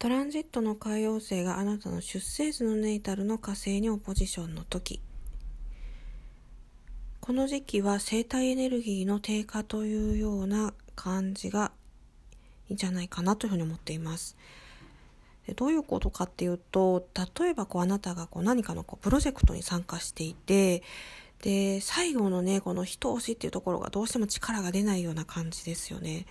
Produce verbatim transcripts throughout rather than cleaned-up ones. トランジットの海王星があなたの出生時のネイタルの火星にオポジションの時、この時期は生体エネルギーの低下というような感じがいいんじゃないかなというふうに思っています。でどういうことかっていうと、例えばこうあなたがこう何かのこうプロジェクトに参加していて、で最後のねこの一押しっていうところがどうしても力が出ないような感じですよね。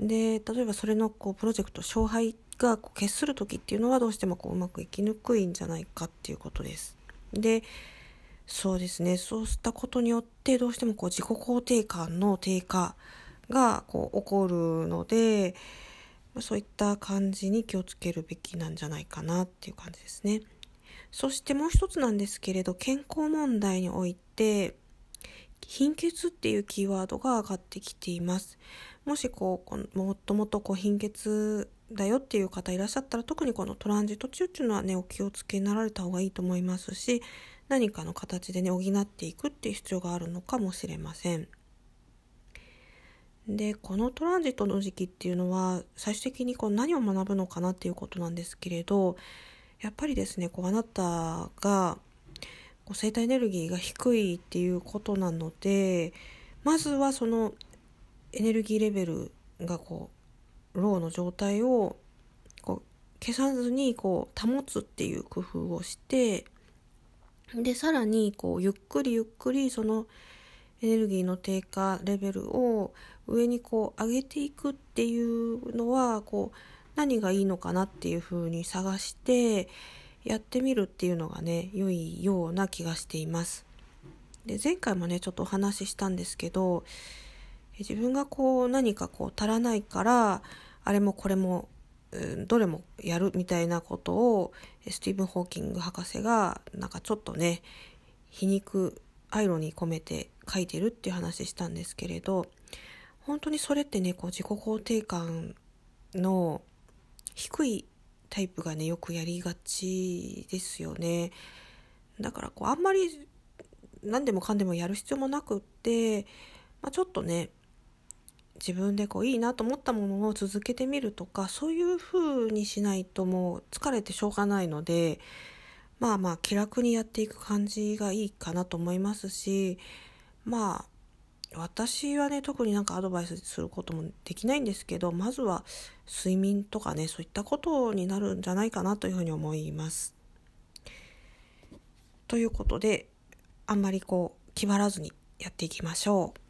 で例えばそれのこうプロジェクト勝敗がこう決する時っていうのはどうしてもこううまくいきにくいんじゃないかっていうことです。でそうですね、そうしたことによってどうしてもこう自己肯定感の低下がこう起こるので、そういった感じに気をつけるべきなんじゃないかなっていう感じですね。そしてもう一つなんですけれど、健康問題において貧血っていうキーワードが上がってきています。もしこうもともとこう貧血だよっていう方いらっしゃったら、特にこのトランジット中っていうのはねお気をつけになられた方がいいと思いますし、何かの形でね補っていくっていう必要があるのかもしれません。でこのトランジットの時期っていうのは最終的にこう何を学ぶのかなっていうことなんですけれど、やっぱりですねこうあなたがこう生体エネルギーが低いっていうことなので、まずはそのエネルギーレベルがこうローの状態をこう消さずにこう保つっていう工夫をして、でさらにこうゆっくりゆっくりそのエネルギーの低下レベルを上にこう上げていくっていうのはこう何がいいのかなっていう風に探してやってみるっていうのがね良いような気がしています。で前回もねちょっとお話ししたんですけど、自分がこう何かこう足らないからあれもこれもどれもやるみたいなことをスティーブン・ホーキング博士がなんかちょっとね皮肉アイロニー込めて書いてるっていう話したんですけれど、本当にそれってねこう自己肯定感の低いタイプがねよくやりがちですよね。だからこうあんまり何でもかんでもやる必要もなくって、まあ、ちょっとね自分でこういいなと思ったものを続けてみるとか、そういう風にしないともう疲れてしょうがないので、まあまあ気楽にやっていく感じがいいかなと思いますし、まあ私はね特になんかアドバイスすることもできないんですけど、まずは睡眠とかねそういったことになるんじゃないかなというふうに思います。ということであんまりこう気張らずにやっていきましょう。